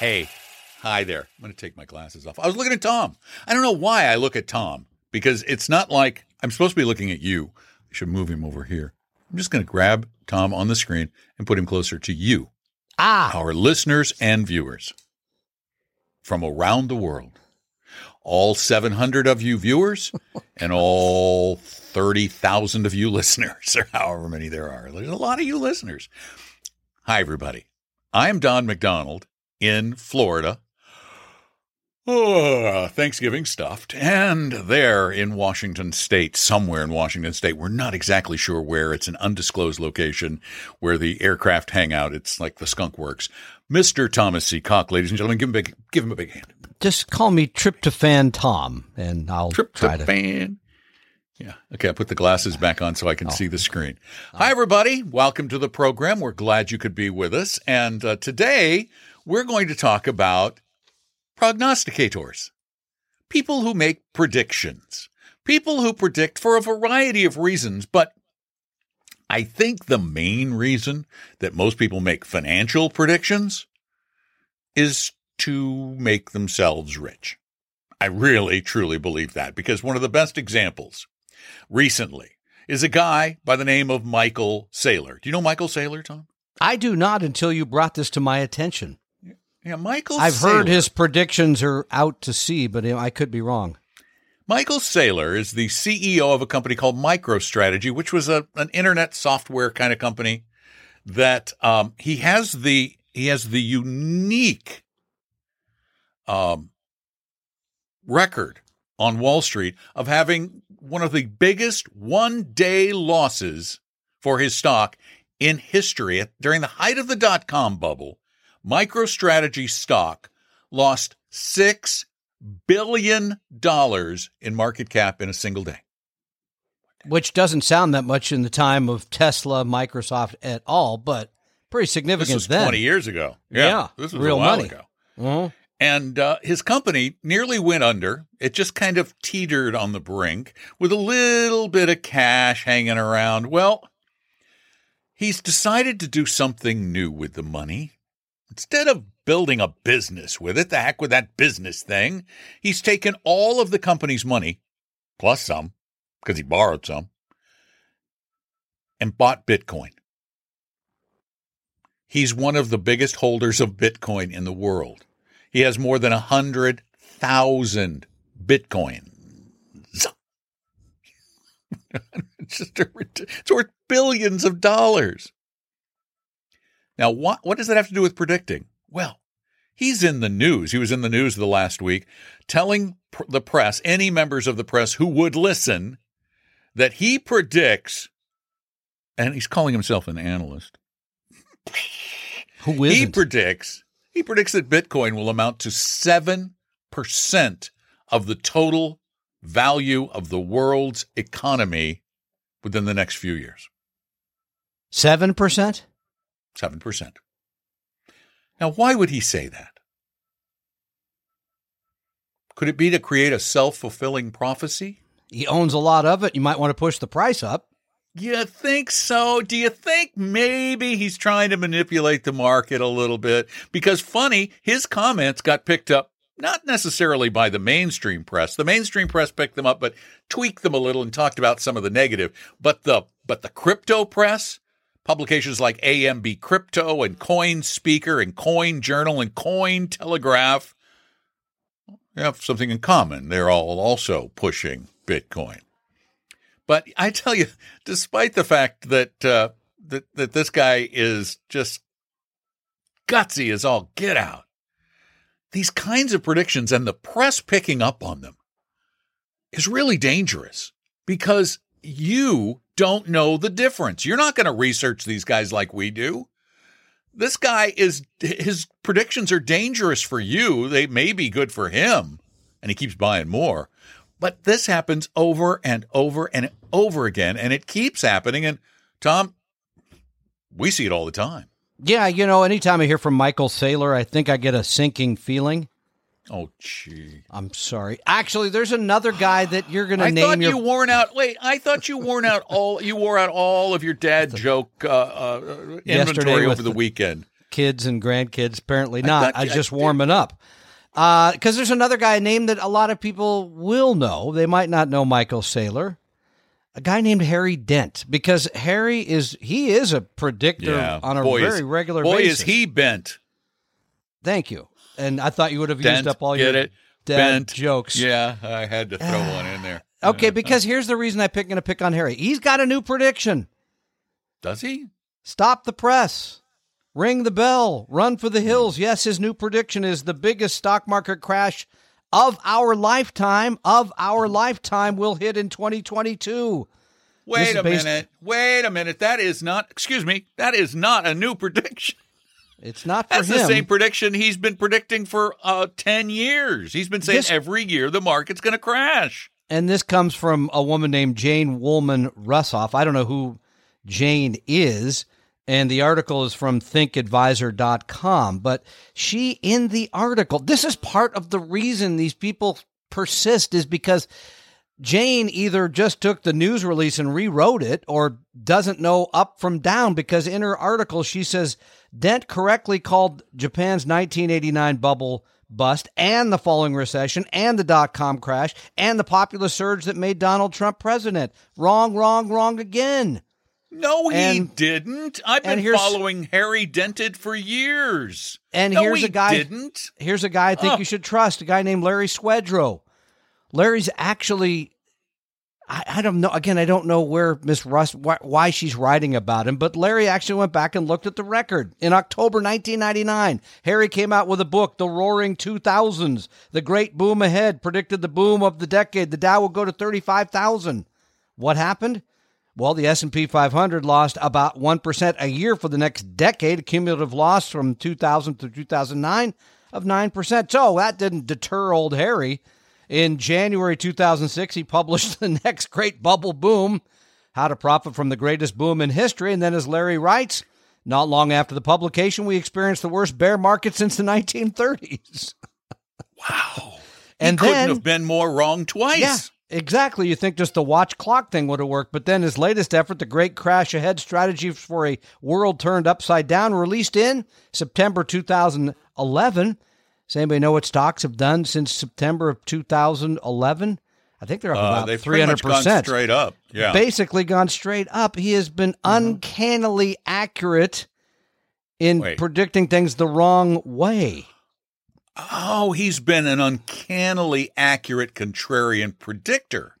Hey, hi there. I'm going to take my glasses off. I was looking at Tom. I don't know why I look at Tom, because it's not like I'm supposed to be looking at you. I should move him over here. I'm just going to grab Tom on the screen and put him closer to you, our listeners and viewers from around the world. All 700 of you viewers and all 30,000 of you listeners, or however many there are. There's a lot of you listeners. Hi, everybody. I'm Don McDonald. In Florida, Thanksgiving stuffed, and there in Washington State, somewhere in Washington State, we're not exactly sure where, it's an undisclosed location where the aircraft hang out. It's like the skunk works. Mr. Thomas C. Cock, ladies and gentlemen, give him a big hand. Just call me Tryptophan Tom, and I'll try to... Yeah. Okay. I put the glasses back on so I can see the screen. Hi, everybody. Welcome to the program. We're glad you could be with us. And today we're going to talk about prognosticators, people who make predictions, people who predict for a variety of reasons. But I think the main reason that most people make financial predictions is to make themselves rich. I really, truly believe that, because one of the best examples recently is a guy by the name of Michael Saylor. Do you know Michael Saylor, Tom? I do not, until you brought this to my attention. Yeah, Michael Saylor. I've heard his predictions are out to sea, but I could be wrong. Michael Saylor is the CEO of a company called MicroStrategy, which was an internet software kind of company that he has the unique record on Wall Street of having one of the biggest one-day losses for his stock in history. During the height of the dot-com bubble, MicroStrategy stock lost $6 billion in market cap in a single day. Which doesn't sound that much in the time of Tesla, Microsoft at all, but pretty significant then. This was 20 years ago. Yeah, this was real a while money. Ago. Mm-hmm. And his company nearly went under. It just kind of teetered on the brink with a little bit of cash hanging around. Well, he's decided to do something new with the money. Instead of building a business with it, the heck with that business thing, he's taken all of the company's money, plus some, because he borrowed some, and bought Bitcoin. He's one of the biggest holders of Bitcoin in the world. He has more than 100,000 bitcoins. It's worth billions of dollars. Now, what does that have to do with predicting? Well, he's in the news. He was in the news the last week telling the press, any members of the press who would listen, that he predicts, and he's calling himself an analyst. Who isn't? He predicts that Bitcoin will amount to 7% of the total value of the world's economy within the next few years. 7%? 7%. Now, why would he say that? Could it be to create a self-fulfilling prophecy? He owns a lot of it. You might want to push the price up. You think so? Do you think maybe he's trying to manipulate the market a little bit? Because funny, his comments got picked up, not necessarily by the mainstream press. The mainstream press picked them up, but tweaked them a little and talked about some of the negative. But the crypto press, publications like AMB Crypto and Coin Speaker and Coin Journal and Coin Telegraph, have something in common. They're all also pushing Bitcoin. But I tell you, despite the fact that that this guy is just gutsy as all get out, these kinds of predictions and the press picking up on them is really dangerous because you don't know the difference. You're not going to research these guys like we do. This guy his predictions are dangerous for you. They may be good for him, and he keeps buying more. But this happens over and over and over again, and it keeps happening. And Tom, we see it all the time. Yeah, you know, anytime I hear from Michael Saylor, I think I get a sinking feeling. Oh, gee. I'm sorry. Actually, there's another guy that you're going to name. You wore out all of your dad joke inventory over the weekend. Kids and grandkids, apparently not. I just warming up. Because there's another guy named that a lot of people will know. They might not know Michael Saylor. A guy named Harry Dent, because he is a predictor on a very regular basis. Boy, is he bent. Thank you. And I thought you would have used up all your Dent jokes. Yeah, I had to throw one in there. Okay, because here's the reason I'm going to pick on Harry. He's got a new prediction. Does he? Stop the press. Ring the bell. Run for the hills. Yes, his new prediction is the biggest stock market crash of our lifetime will hit in 2022. Wait a minute. That is not a new prediction. It's not for him. That's the same prediction he's been predicting for 10 years. He's been saying every year the market's going to crash. And this comes from a woman named Jane Woolman Russoff. I don't know who Jane is. And the article is from thinkadvisor.com, but she, in the article, this is part of the reason these people persist is because Jane either just took the news release and rewrote it or doesn't know up from down, because in her article, she says, Dent correctly called Japan's 1989 bubble bust and the falling recession and the dot-com crash and the popular surge that made Donald Trump president. Wrong, wrong, wrong again. No, he didn't. I've been following Harry Dent for years. And here's a guy I think you should trust, a guy named Larry Swedroe. Larry's actually, I don't know. Again, I don't know where Miss Russ, why she's writing about him, but Larry actually went back and looked at the record. In October 1999, Harry came out with a book, The Roaring 2000s, The Great Boom Ahead, predicted the boom of the decade. The Dow will go to 35,000. What happened? Well, the S&P 500 lost about 1% a year for the next decade, a cumulative loss from 2000 to 2009 of 9%. So that didn't deter old Harry. In January 2006, he published The Next Great Bubble Boom, How to Profit from the Greatest Boom in History. And then, as Larry writes, not long after the publication, we experienced the worst bear market since the 1930s. Wow. And couldn't have been more wrong twice. Yeah. Exactly. You think just the watch clock thing would have worked. But then his latest effort, The Great Crash Ahead, Strategy for a World Turned Upside Down, released in September 2011. Does anybody know what stocks have done since September of 2011? I think they're up about 300%. Pretty much gone straight up. Yeah. Basically gone straight up. He has been uncannily accurate in predicting things the wrong way. Oh, he's been an uncannily accurate contrarian predictor.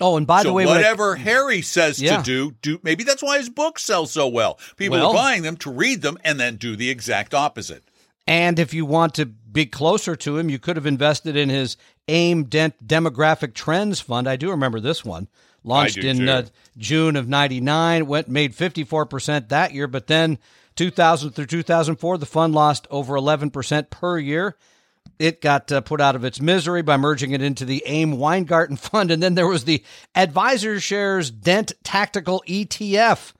Oh, and by the way, whatever Harry says to do, maybe that's why his books sell so well. People are buying them to read them and then do the exact opposite. And if you want to be closer to him, you could have invested in his AIM Dent Demographic Trends Fund. I do remember this one. Launched in June of 99, made 54% that year, but then 2000 through 2004, the fund lost over 11% per year. It got put out of its misery by merging it into the AIM Weingarten Fund. And then there was the Advisor Shares Dent Tactical ETF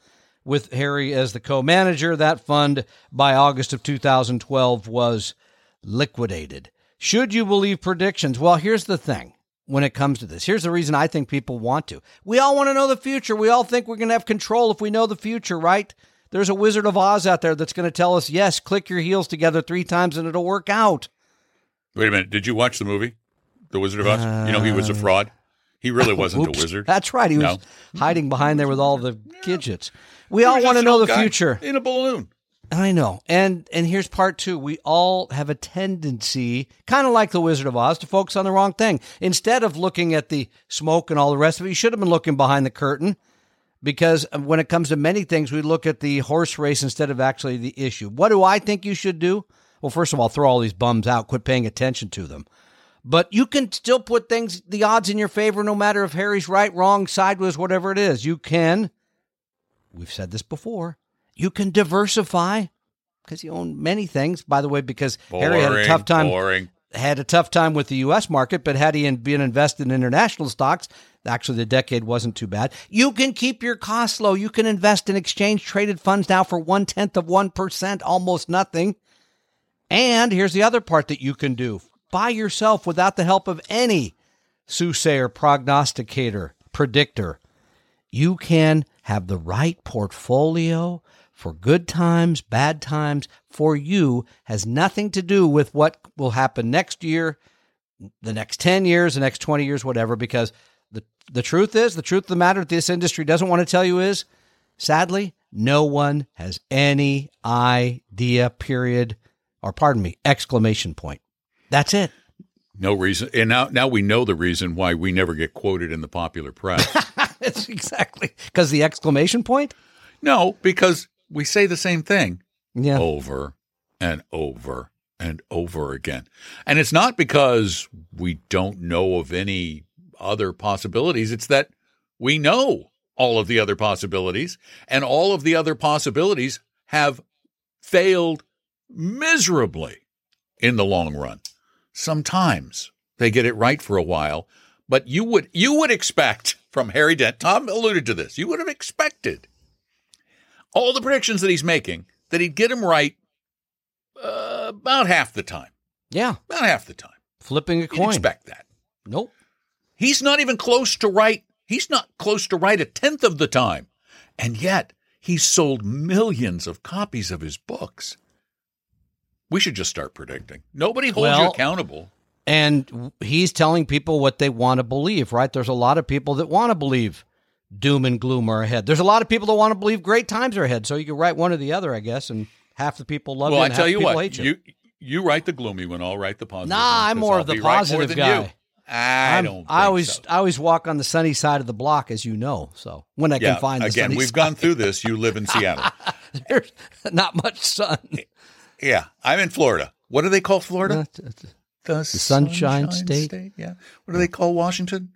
with Harry as the co-manager. That fund, by August of 2012, was liquidated. Should you believe predictions? Well, here's the thing. When it comes to this, here's the reason I think people want to. We all want to know the future. We all think we're going to have control if we know the future, right? There's a Wizard of Oz out there that's going to tell us, yes, click your heels together 3 times and it'll work out. Wait a minute. Did you watch the movie, The Wizard of Oz? You know, he was a fraud. He really wasn't a wizard. That's right. He was hiding behind there with all the gadgets. We all want to know the future. In a balloon. I know. And here's part 2. We all have a tendency, kind of like the Wizard of Oz, to focus on the wrong thing. Instead of looking at the smoke and all the rest of it, you should have been looking behind the curtain, because when it comes to many things, we look at the horse race instead of actually the issue. What do I think you should do? well, first of all, throw all these bums out, quit paying attention to them. But you can still put things, the odds in your favor, no matter if Harry's right, wrong, sideways, whatever it is. You can, we've said this before, you can diversify because you own many things. By the way, because Harry had a tough time. Had a tough time with the U.S. market, but had he been invested in international stocks, actually the decade wasn't too bad. You can keep your costs low. You can invest in exchange-traded funds now for 0.1%, almost nothing. And here's the other part that you can do. Buy yourself without the help of any soothsayer, prognosticator, predictor. You can have the right portfolio for good times, bad times, for you, has nothing to do with what will happen next year, the next 10 years, the next 20 years, whatever, because the truth of the matter that this industry doesn't want to tell you is, sadly, no one has any idea, exclamation point. That's it. No reason. And now we know the reason why we never get quoted in the popular press. It's exactly. Because the exclamation point? No, because we say the same thing over and over and over again. And it's not because we don't know of any other possibilities. It's that we know all of the other possibilities, and all of the other possibilities have failed miserably in the long run. Sometimes they get it right for a while, but you would expect from Harry Dent, Tom alluded to this, you would have expected all the predictions that he's making, that he'd get them right about half the time. Yeah. About half the time. Flipping a coin. You'd expect that. Nope. He's not even close to right. He's not close to right a tenth of the time. And yet, he's sold millions of copies of his books. We should just start predicting. Nobody holds you accountable. And he's telling people what they want to believe, right? There's a lot of people that want to believe doom and gloom are ahead. There's a lot of people that want to believe great times are ahead. So you can write one or the other, I guess, and half the people love you and half the people hate you. You write the gloomy one, I'll write the positive one. Nah, I'm more of the positive guy. I always walk on the sunny side of the block, as you know. So when I can find the sunny side. Again, we've gone through this. You live in Seattle. There's not much sun. Yeah, I'm in Florida. What do they call Florida? The Sunshine State. Yeah. What do they call Washington?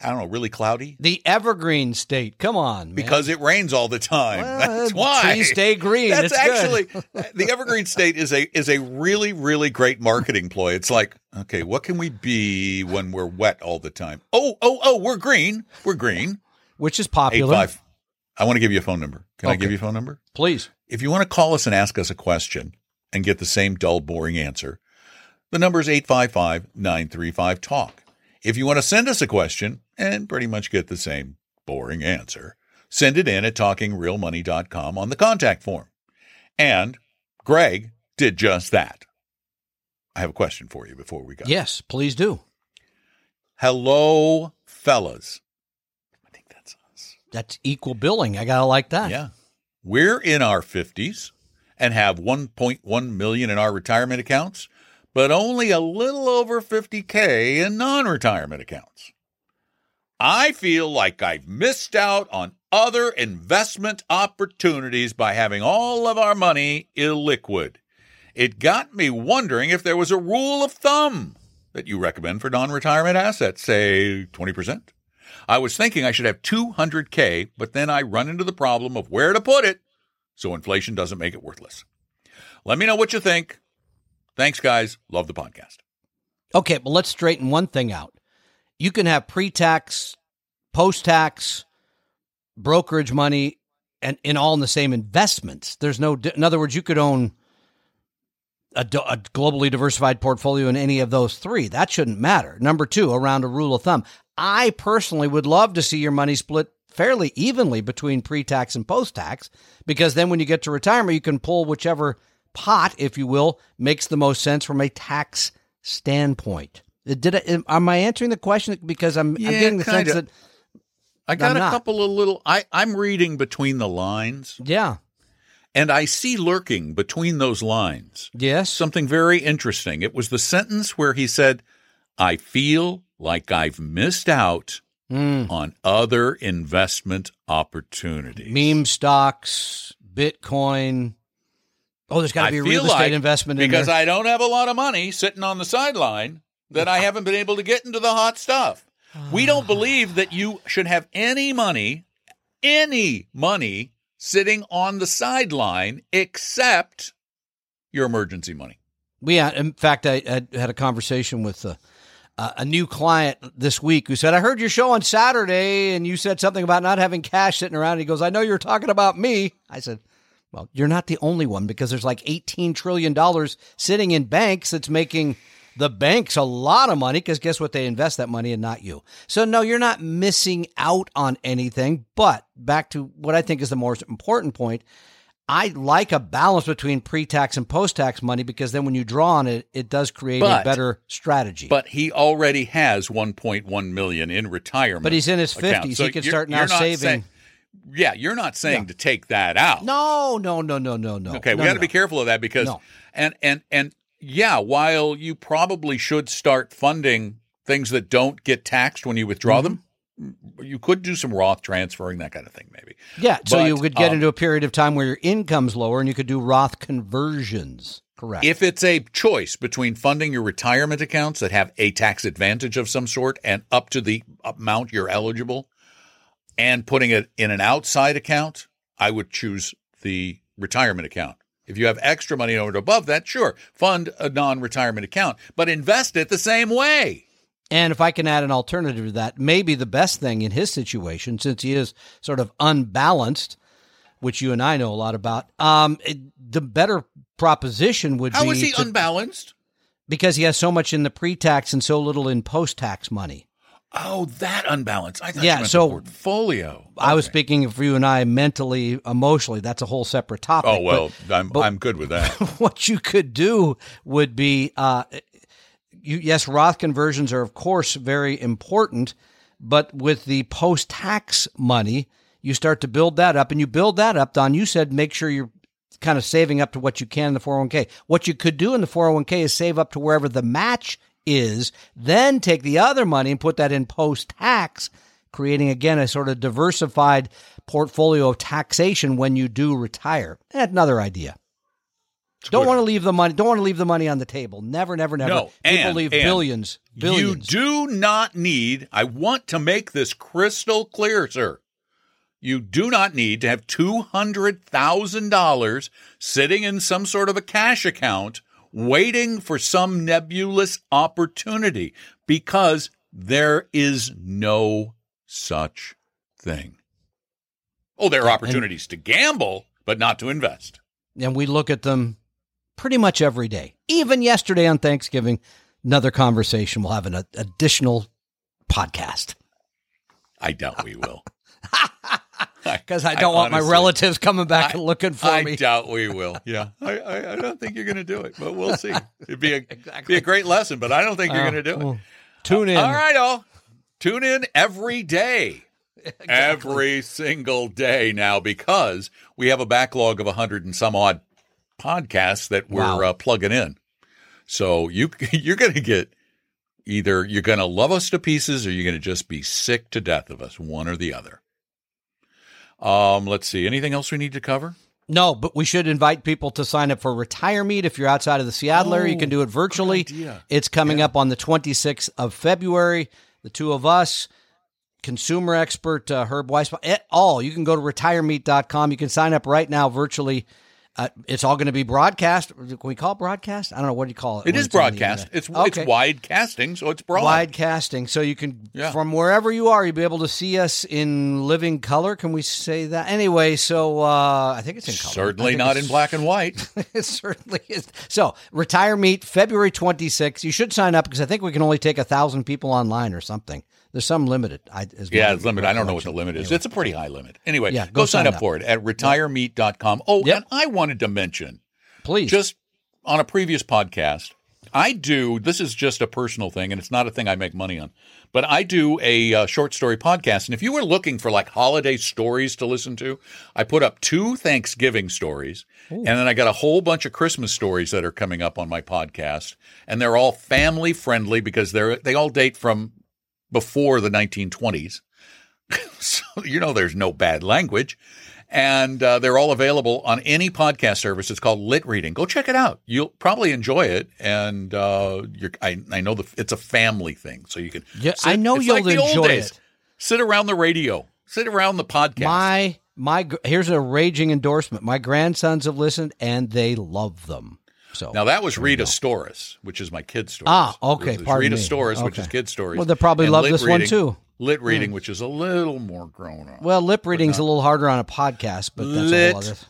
I don't know, really cloudy? The evergreen state. Come on, man. Because it rains all the time. Well, that's why. Trees stay green. That's the evergreen state is a really, really great marketing ploy. It's like, okay, what can we be when we're wet all the time? Oh, we're green. We're green. Which is popular. 85. I want to give you a phone number. Can I give you a phone number? Please. If you want to call us and ask us a question and get the same dull, boring answer, the number is 855-935-TALK. If you want to send us a question and pretty much get the same boring answer, send it in at TalkingRealMoney.com on the contact form. And Greg did just that. I have a question for you before we go. Yes, please do. Hello, fellas. I think that's us. That's equal billing. I got to like that. Yeah. We're in our 50s and have $1.1 million in our retirement accounts, but only a little over $50K in non-retirement accounts. I feel like I've missed out on other investment opportunities by having all of our money illiquid. It got me wondering if there was a rule of thumb that you recommend for non-retirement assets, say 20%. I was thinking I should have $200K, but then I run into the problem of where to put it so inflation doesn't make it worthless. Let me know what you think. Thanks, guys. Love the podcast. Okay, well, let's straighten one thing out. You can have pre-tax, post-tax, brokerage money, and in all in the same investments. There's no, in other words, you could own a globally diversified portfolio in any of those three. That shouldn't matter. Number two, around a rule of thumb. I personally would love to see your money split fairly evenly between pre-tax and post-tax, because then when you get to retirement, you can pull whichever pot, if you will, makes the most sense from a tax standpoint. Am I answering the question? Because I'm getting the sense that I got a couple of little. I'm reading between the lines. Yeah, and I see lurking between those lines. Yes, something very interesting. It was the sentence where he said, "I feel like I've missed out on other investment opportunities." Meme stocks, Bitcoin. Oh, there's got to be real estate investment in there. Because I don't have a lot of money sitting on the sideline that I haven't been able to get into the hot stuff. We don't believe that you should have any money sitting on the sideline except your emergency money. Yeah. In fact, I had a conversation with a new client this week who said, I heard your show on Saturday and you said something about not having cash sitting around. And he goes, I know you're talking about me. I said, well, you're not the only one, because there's like $18 trillion sitting in banks that's making the banks a lot of money, because guess what? They invest that money and not you. So no, you're not missing out on anything. But back to what I think is the most important point, I like a balance between pre-tax and post-tax money, because then when you draw on it, it does create a better strategy. But he already has $1.1 million in retirement. But he's in his 50s. So he can start now saving. You're not saying to take that out. No. Okay, we got to be careful of that, because while you probably should start funding things that don't get taxed when you withdraw them, you could do some Roth transferring, that kind of thing maybe. Yeah, but, so you could get into a period of time where your income's lower and you could do Roth conversions, correct? If it's a choice between funding your retirement accounts that have a tax advantage of some sort and up to the amount you're eligible, and putting it in an outside account, I would choose the retirement account. If you have extra money over and above that, sure, fund a non-retirement account, but invest it the same way. And if I can add an alternative to that, maybe the best thing in his situation, since he is sort of unbalanced, which you and I know a lot about, the better proposition would be— How is he unbalanced? Because he has so much in the pre-tax and so little in post-tax money. Oh, that unbalance. I thought you meant the portfolio. Okay. I was speaking for you and I mentally, emotionally. That's a whole separate topic. Oh, well, I'm good with that. What you could do would be, Roth conversions are, of course, very important, but with the post-tax money, you start to build that up. And you build that up, Don, you said make sure you're kind of saving up to what you can in the 401k. What you could do in the 401k is save up to wherever the match is, then take the other money and put that in post-tax, creating, again, a sort of diversified portfolio of taxation when you do retire. That's another idea. Don't want to leave the money on the table. Never. No. People leave billions. You do not need, I want to make this crystal clear, sir. You do not need to have $200,000 sitting in some sort of a cash account waiting for some nebulous opportunity, because there is no such thing. Oh, there are opportunities to gamble, but not to invest. And we look at them pretty much every day. Even yesterday on Thanksgiving, another conversation. We'll have an additional podcast. I doubt we will. Because I don't want my relatives coming back and looking for me. I doubt we will. Yeah. I don't think you're going to do it, but we'll see. It'd be a great lesson, but I don't think you're going to do it. Tune in. All right, all. Tune in every day. Exactly. Every single day now, because we have a backlog of 100 and some odd podcasts that we're plugging in. So you're going to get, either you're going to love us to pieces or you're going to just be sick to death of us, one or the other. Let's see. Anything else we need to cover? No, but we should invite people to sign up for Retire Meet. If you're outside of the Seattle area, you can do it virtually. It's coming up on the 26th of February. The two of us, consumer expert Herb Weiss, all. You can go to retiremeat.com. You can sign up right now virtually. It's all going to be broadcast. Can we call it broadcast? I don't know. What do you call it? It is broadcast. It's wide casting, so it's broad. Wide casting. So you can, from wherever you are, you'll be able to see us in living color. Can we say that? Anyway, so I think it's in color. Certainly not in black and white. It certainly is. So Retire Meet, February 26th. You should sign up, because I think we can only take 1,000 people online or something. There's some limited. It's limited. I don't know what the limit is. Anyway. It's a pretty high limit. Anyway, go sign up for it at retiremeat.com. Oh, and I wanted to mention, please, just on a previous podcast, this is just a personal thing, and it's not a thing I make money on, but I do a short story podcast. And if you were looking for like holiday stories to listen to, I put up 2 Thanksgiving stories. Ooh. And then I got a whole bunch of Christmas stories that are coming up on my podcast. And they're all family friendly, because they all date from before the 1920s. So, there's no bad language. And they're all available on any podcast service. It's called Lit Reading. Go check it out. You'll probably enjoy it. And I know it's a family thing, so you can. Yeah, I know it's you'll like the enjoy old days. It. Sit around the radio. Sit around the podcast. My here's a raging endorsement. My grandsons have listened and they love them. So now that was Rita Storis, which is my kid's stories. Ah, okay. Pardon me. Rita Storis, which is kid's stories. Well, they probably love this one too. Lit Reading, which is a little more grown up. Well, Lit Reading's a little harder on a podcast, but that's a lot of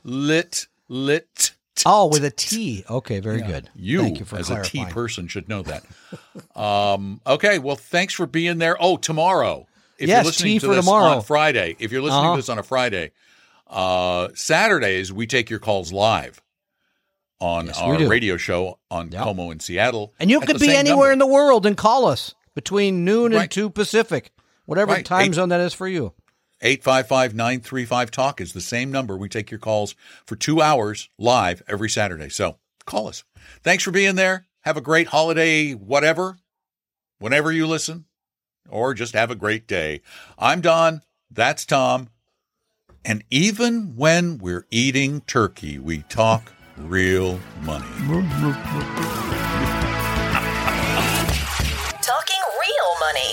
lit. Oh, with a T. Okay, very good. Thank you for as clarifying. A T person should know that. Okay, well, thanks for being there. Oh, tomorrow. If you're listening to this on Friday, Saturdays, we take your calls live on our radio show on Como in Seattle. And you could be anywhere in the world and call us between noon and 2 Pacific, whatever time zone that is for you. 855-935-TALK is the same number. We take your calls for 2 hours live every Saturday. So call us. Thanks for being there. Have a great holiday, whatever, whenever you listen. Or just have a great day. I'm Don. That's Tom. And even when we're eating turkey, we talk real money. Talking real money.